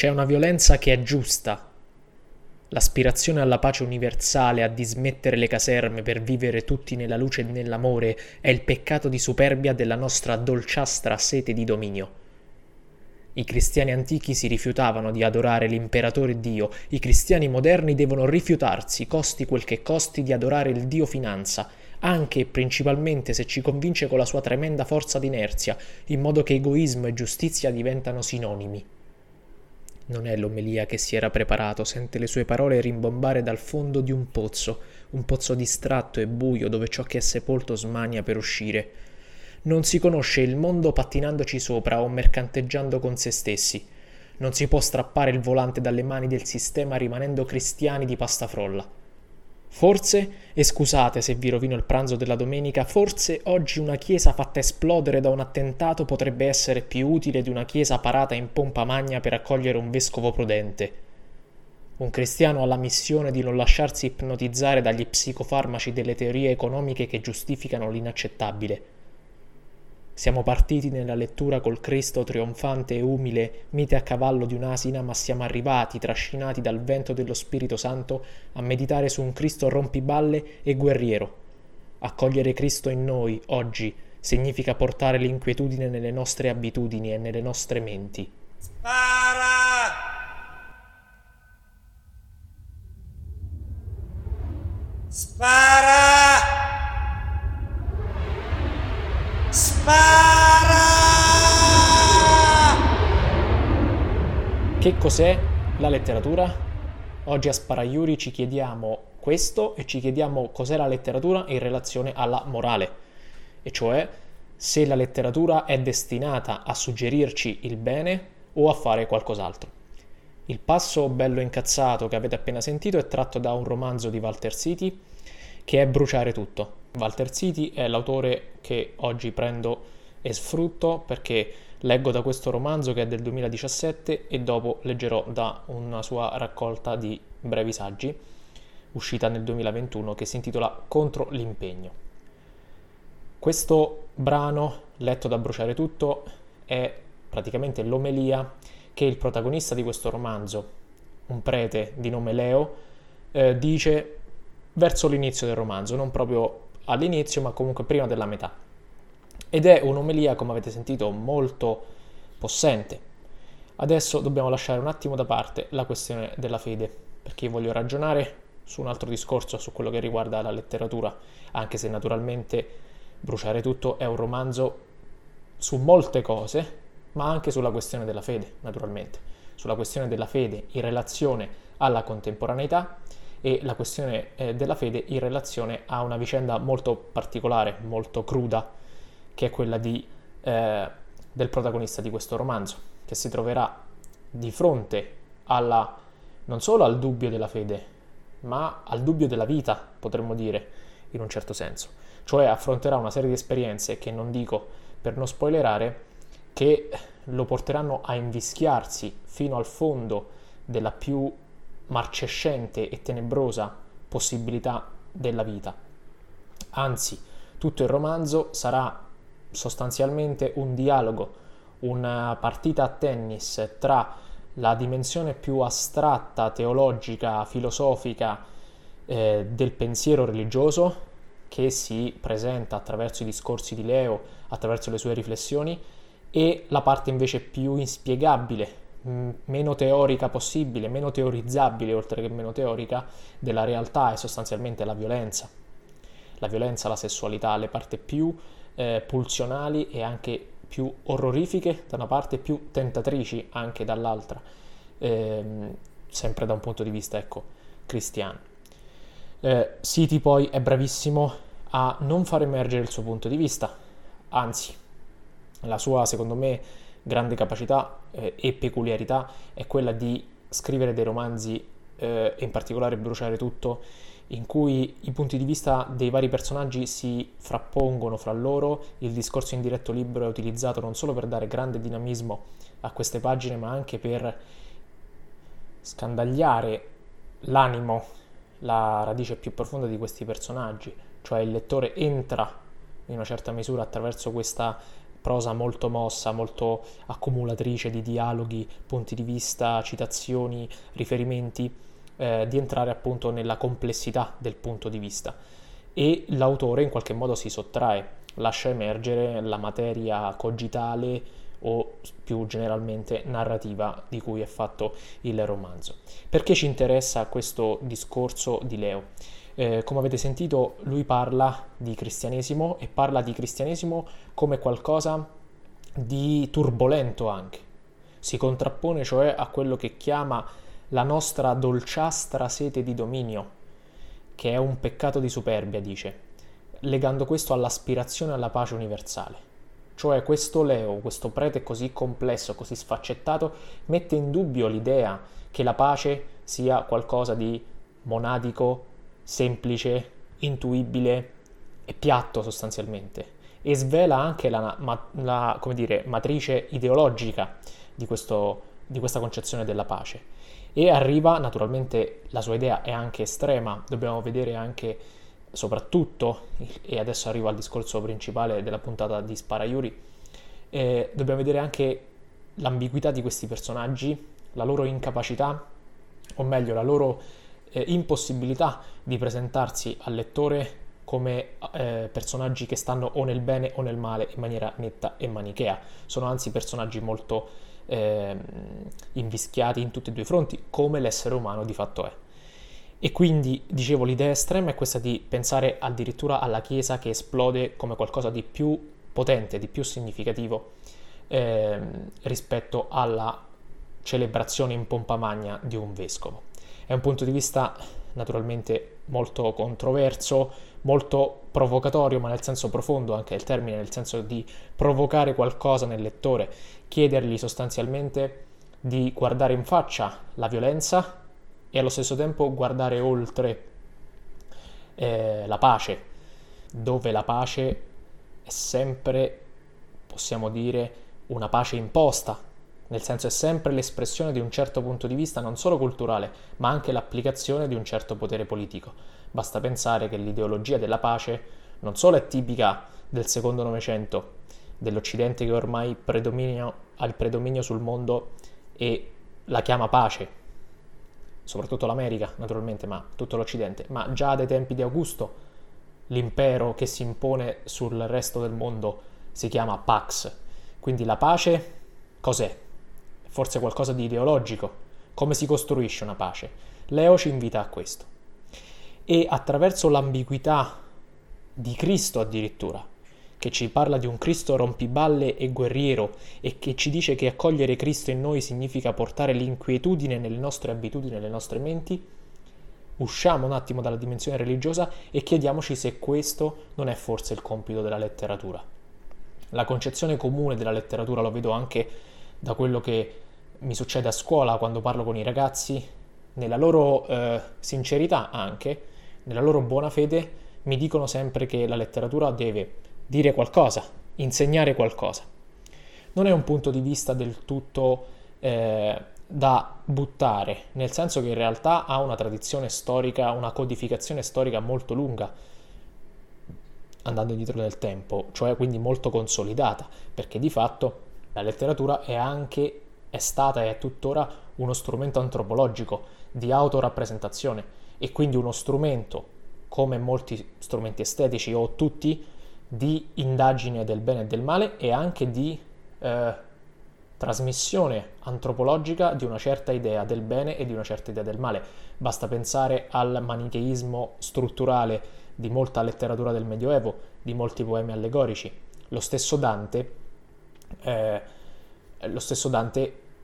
C'è una violenza che è giusta. L'aspirazione alla pace universale, a dismettere le caserme per vivere tutti nella luce e nell'amore, è il peccato di superbia della nostra dolciastra sete di dominio. I cristiani antichi si rifiutavano di adorare l'imperatore Dio, i cristiani moderni devono rifiutarsi, costi quel che costi, di adorare il Dio finanza, anche e principalmente se ci convince con la sua tremenda forza d'inerzia, in modo che egoismo e giustizia diventano sinonimi. Non è l'omelia che si era preparato, sente le sue parole rimbombare dal fondo di un pozzo distratto e buio dove ciò che è sepolto smania per uscire. Non si conosce il mondo pattinandoci sopra o mercanteggiando con se stessi. Non si può strappare il volante dalle mani del sistema rimanendo cristiani di pasta frolla. Forse, e scusate se vi rovino il pranzo della domenica, forse oggi una chiesa fatta esplodere da un attentato potrebbe essere più utile di una chiesa parata in pompa magna per accogliere un vescovo prudente. Un cristiano ha la missione di non lasciarsi ipnotizzare dagli psicofarmaci delle teorie economiche che giustificano l'inaccettabile. Siamo partiti nella lettura col Cristo trionfante e umile, mite a cavallo di un'asina, ma siamo arrivati, trascinati dal vento dello Spirito Santo, a meditare su un Cristo rompiballe e guerriero. Accogliere Cristo in noi, oggi, significa portare l'inquietudine nelle nostre abitudini e nelle nostre menti. Spara! Spara! Spara! Che cos'è la letteratura? Oggi a Sparaiuri ci chiediamo questo e ci chiediamo cos'è la letteratura in relazione alla morale, e cioè se la letteratura è destinata a suggerirci il bene o a fare qualcos'altro. Il passo bello incazzato che avete appena sentito è tratto da un romanzo di Walter Siti che è Bruciare tutto. Walter Siti è l'autore che oggi prendo e sfrutto perché leggo da questo romanzo che è del 2017 e dopo leggerò da una sua raccolta di brevi saggi uscita nel 2021 che si intitola Contro l'impegno. Questo brano, letto da Bruciare tutto, è praticamente l'omelia che il protagonista di questo romanzo, un prete di nome Leo, dice verso l'inizio del romanzo, non proprio all'inizio ma comunque prima della metà, ed è un'omelia, come avete sentito, molto possente. Adesso dobbiamo lasciare un attimo da parte la questione della fede, perché io voglio ragionare su un altro discorso, su quello che riguarda la letteratura, anche se naturalmente Bruciare tutto è un romanzo su molte cose, ma anche sulla questione della fede, naturalmente, sulla questione della fede in relazione alla contemporaneità e la questione della fede in relazione a una vicenda molto particolare, molto cruda, che è quella del protagonista di questo romanzo, che si troverà di fronte non solo al dubbio della fede, ma al dubbio della vita, potremmo dire, in un certo senso. Cioè affronterà una serie di esperienze che non dico per non spoilerare, che lo porteranno a invischiarsi fino al fondo della più marcescente e tenebrosa possibilità della vita. Anzi, tutto il romanzo sarà sostanzialmente un dialogo, una partita a tennis tra la dimensione più astratta, teologica, filosofica del pensiero religioso, che si presenta attraverso i discorsi di Leo, attraverso le sue riflessioni, e la parte invece più inspiegabile, meno teorica possibile, meno teorizzabile oltre che meno teorica, della realtà, è sostanzialmente la violenza. La violenza, la sessualità, le parti più pulsionali e anche più orrorifiche da una parte, più tentatrici anche dall'altra, sempre da un punto di vista, ecco, cristiano. Siti poi è bravissimo a non far emergere il suo punto di vista, anzi la sua, secondo me, grande capacità e peculiarità è quella di scrivere dei romanzi, in particolare Bruciare tutto, in cui i punti di vista dei vari personaggi si frappongono fra loro, il discorso indiretto libero è utilizzato non solo per dare grande dinamismo a queste pagine, ma anche per scandagliare l'animo, la radice più profonda di questi personaggi, cioè il lettore entra in una certa misura attraverso questa prosa molto mossa, molto accumulatrice di dialoghi, punti di vista, citazioni, riferimenti, di entrare appunto nella complessità del punto di vista. E l'autore in qualche modo si sottrae, lascia emergere la materia cogitale o più generalmente narrativa di cui è fatto il romanzo. Perché ci interessa questo discorso di Leo? Come avete sentito, lui parla di cristianesimo e parla di cristianesimo come qualcosa di turbolento anche. Si contrappone cioè a quello che chiama la nostra dolciastra sete di dominio, che è un peccato di superbia, dice, legando questo all'aspirazione alla pace universale. Cioè questo Leo, questo prete così complesso, così sfaccettato, mette in dubbio l'idea che la pace sia qualcosa di monadico, semplice, intuibile e piatto sostanzialmente, e svela anche la come dire, matrice ideologica di questa concezione della pace. E arriva, naturalmente la sua idea è anche estrema, dobbiamo vedere anche soprattutto, e adesso arrivo al discorso principale della puntata di Sparaiuri, dobbiamo vedere anche l'ambiguità di questi personaggi, la loro incapacità, o meglio la loro impossibilità di presentarsi al lettore come personaggi che stanno o nel bene o nel male in maniera netta e manichea. Sono anzi personaggi molto invischiati in tutti e due i fronti, come l'essere umano di fatto è. E quindi, dicevo, l'idea estrema è questa di pensare addirittura alla Chiesa che esplode come qualcosa di più potente, di più significativo rispetto alla celebrazione in pompa magna di un vescovo. È un punto di vista naturalmente molto controverso, molto provocatorio, ma nel senso profondo anche del termine, nel senso di provocare qualcosa nel lettore, chiedergli sostanzialmente di guardare in faccia la violenza e allo stesso tempo guardare oltre la pace, dove la pace è sempre, possiamo dire, una pace imposta, nel senso è sempre l'espressione di un certo punto di vista non solo culturale, ma anche l'applicazione di un certo potere politico. Basta pensare che l'ideologia della pace non solo è tipica del secondo Novecento, dell'Occidente che ormai ha il predominio sul mondo e la chiama pace, soprattutto l'America naturalmente, ma tutto l'Occidente, ma già dai tempi di Augusto l'impero che si impone sul resto del mondo si chiama Pax. Quindi la pace cos'è? Forse qualcosa di ideologico. Come si costruisce una pace? Leo ci invita a questo. E attraverso l'ambiguità di Cristo addirittura, che ci parla di un Cristo rompiballe e guerriero e che ci dice che accogliere Cristo in noi significa portare l'inquietudine nelle nostre abitudini, nelle nostre menti, usciamo un attimo dalla dimensione religiosa e chiediamoci se questo non è forse il compito della letteratura. La concezione comune della letteratura lo vedo anche da quello che mi succede a scuola quando parlo con i ragazzi, nella loro sincerità anche, nella loro buona fede, mi dicono sempre che la letteratura deve dire qualcosa, insegnare qualcosa. Non è un punto di vista del tutto da buttare, nel senso che in realtà ha una tradizione storica, una codificazione storica molto lunga, andando indietro nel tempo, cioè quindi molto consolidata, perché di fatto la letteratura è stata e è tuttora uno strumento antropologico di autorappresentazione, e quindi uno strumento, come molti strumenti estetici o tutti, di indagine del bene e del male e anche di trasmissione antropologica di una certa idea del bene e di una certa idea del male. Basta pensare al manicheismo strutturale di molta letteratura del Medioevo, di molti poemi allegorici. Lo stesso Dante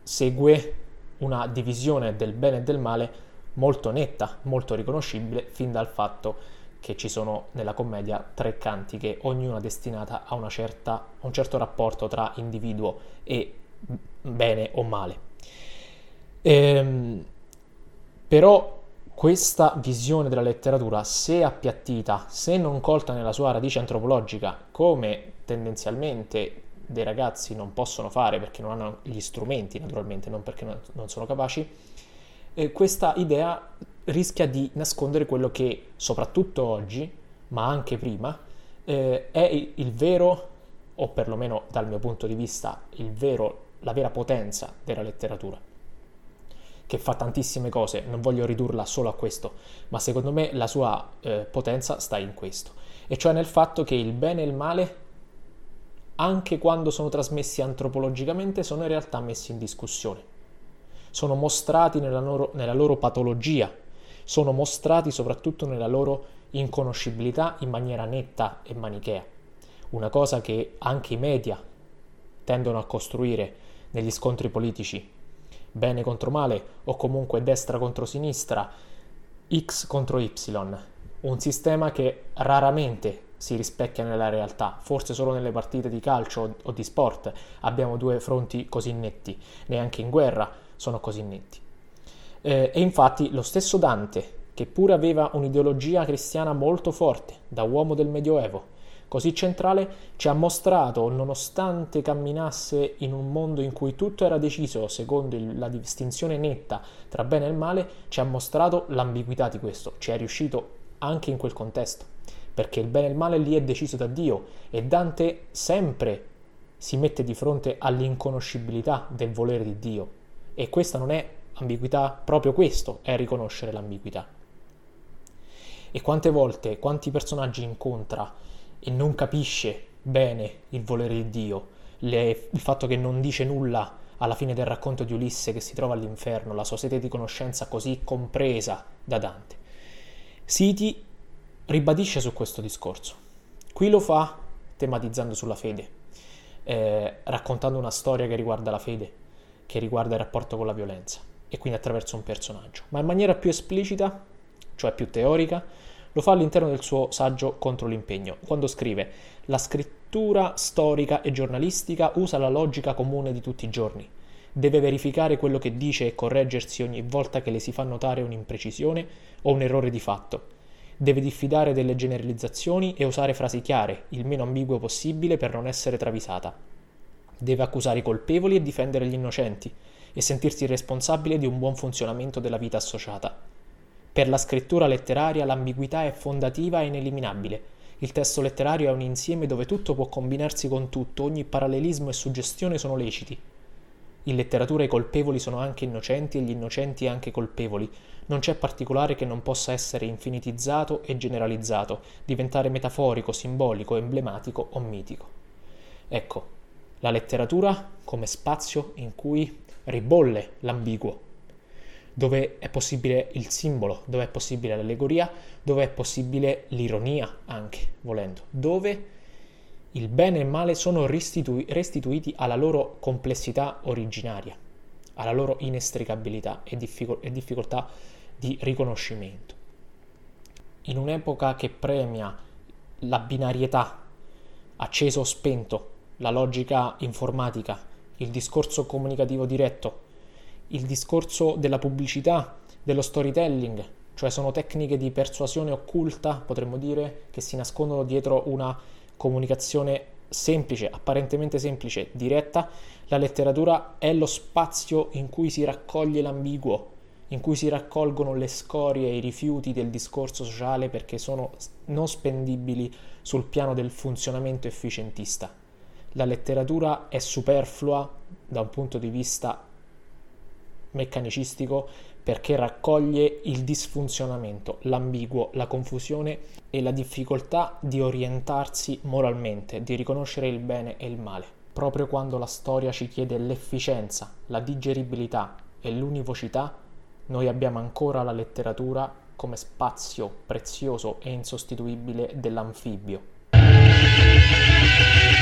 segue una divisione del bene e del male molto netta, molto riconoscibile, fin dal fatto che ci sono nella commedia 3 cantiche, ognuna destinata a un certo rapporto tra individuo e bene o male. Però questa visione della letteratura, se appiattita, se non colta nella sua radice antropologica, come tendenzialmente dei ragazzi non possono fare perché non hanno gli strumenti, naturalmente, non perché non sono capaci, questa idea rischia di nascondere quello che, soprattutto oggi, ma anche prima, è il vero o perlomeno dal mio punto di vista la vera potenza della letteratura, che fa tantissime cose, non voglio ridurla solo a questo, ma secondo me la sua potenza sta in questo, e cioè nel fatto che il bene e il male, anche quando sono trasmessi antropologicamente, sono in realtà messi in discussione, sono mostrati nella loro patologia, sono mostrati soprattutto nella loro inconoscibilità in maniera netta e manichea, una cosa che anche i media tendono a costruire negli scontri politici, bene contro male o comunque destra contro sinistra, X contro Y, un sistema che raramente si rispecchia nella realtà, forse solo nelle partite di calcio o di sport abbiamo due fronti così netti, neanche in guerra sono così netti. E infatti lo stesso Dante, che pure aveva un'ideologia cristiana molto forte, da uomo del Medioevo, così centrale, ci ha mostrato, nonostante camminasse in un mondo in cui tutto era deciso secondo la distinzione netta tra bene e male, ci ha mostrato l'ambiguità di questo, ci è riuscito anche in quel contesto, perché il bene e il male lì è deciso da Dio, e Dante sempre si mette di fronte all'inconoscibilità del volere di Dio, e questa non è ambiguità, proprio questo è riconoscere l'ambiguità. E quante volte, quanti personaggi incontra e non capisce bene il volere di Dio, il fatto che non dice nulla alla fine del racconto di Ulisse che si trova all'inferno, la sua sete di conoscenza così compresa da Dante. Siti ribadisce su questo discorso. Qui lo fa tematizzando sulla fede, raccontando una storia che riguarda la fede, che riguarda il rapporto con la violenza, e quindi attraverso un personaggio, ma in maniera più esplicita, cioè più teorica, lo fa all'interno del suo saggio Contro l'impegno, quando scrive: la scrittura storica e giornalistica usa la logica comune di tutti i giorni, deve verificare quello che dice e correggersi ogni volta che le si fa notare un'imprecisione o un errore di fatto, deve diffidare delle generalizzazioni e usare frasi chiare, il meno ambigue possibile per non essere travisata, deve accusare i colpevoli e difendere gli innocenti, e sentirsi responsabile di un buon funzionamento della vita associata. Per la scrittura letteraria l'ambiguità è fondativa e ineliminabile. Il testo letterario è un insieme dove tutto può combinarsi con tutto, ogni parallelismo e suggestione sono leciti. In letteratura i colpevoli sono anche innocenti e gli innocenti anche colpevoli. Non c'è particolare che non possa essere infinitizzato e generalizzato, diventare metaforico, simbolico, emblematico o mitico. Ecco, la letteratura come spazio in cui ribolle l'ambiguo, dove è possibile il simbolo, dove è possibile l'allegoria, dove è possibile l'ironia anche, volendo, dove il bene e il male sono restituiti alla loro complessità originaria, alla loro inestricabilità e difficoltà di riconoscimento. In un'epoca che premia la binarietà, acceso o spento, la logica informatica, il discorso comunicativo diretto, il discorso della pubblicità, dello storytelling, cioè sono tecniche di persuasione occulta, potremmo dire, che si nascondono dietro una comunicazione semplice, apparentemente semplice, diretta, la letteratura è lo spazio in cui si raccoglie l'ambiguo, in cui si raccolgono le scorie e i rifiuti del discorso sociale perché sono non spendibili sul piano del funzionamento efficientista. La letteratura è superflua da un punto di vista meccanicistico perché raccoglie il disfunzionamento, l'ambiguo, la confusione e la difficoltà di orientarsi moralmente, di riconoscere il bene e il male. Proprio quando la storia ci chiede l'efficienza, la digeribilità e l'univocità, noi abbiamo ancora la letteratura come spazio prezioso e insostituibile dell'anfibio.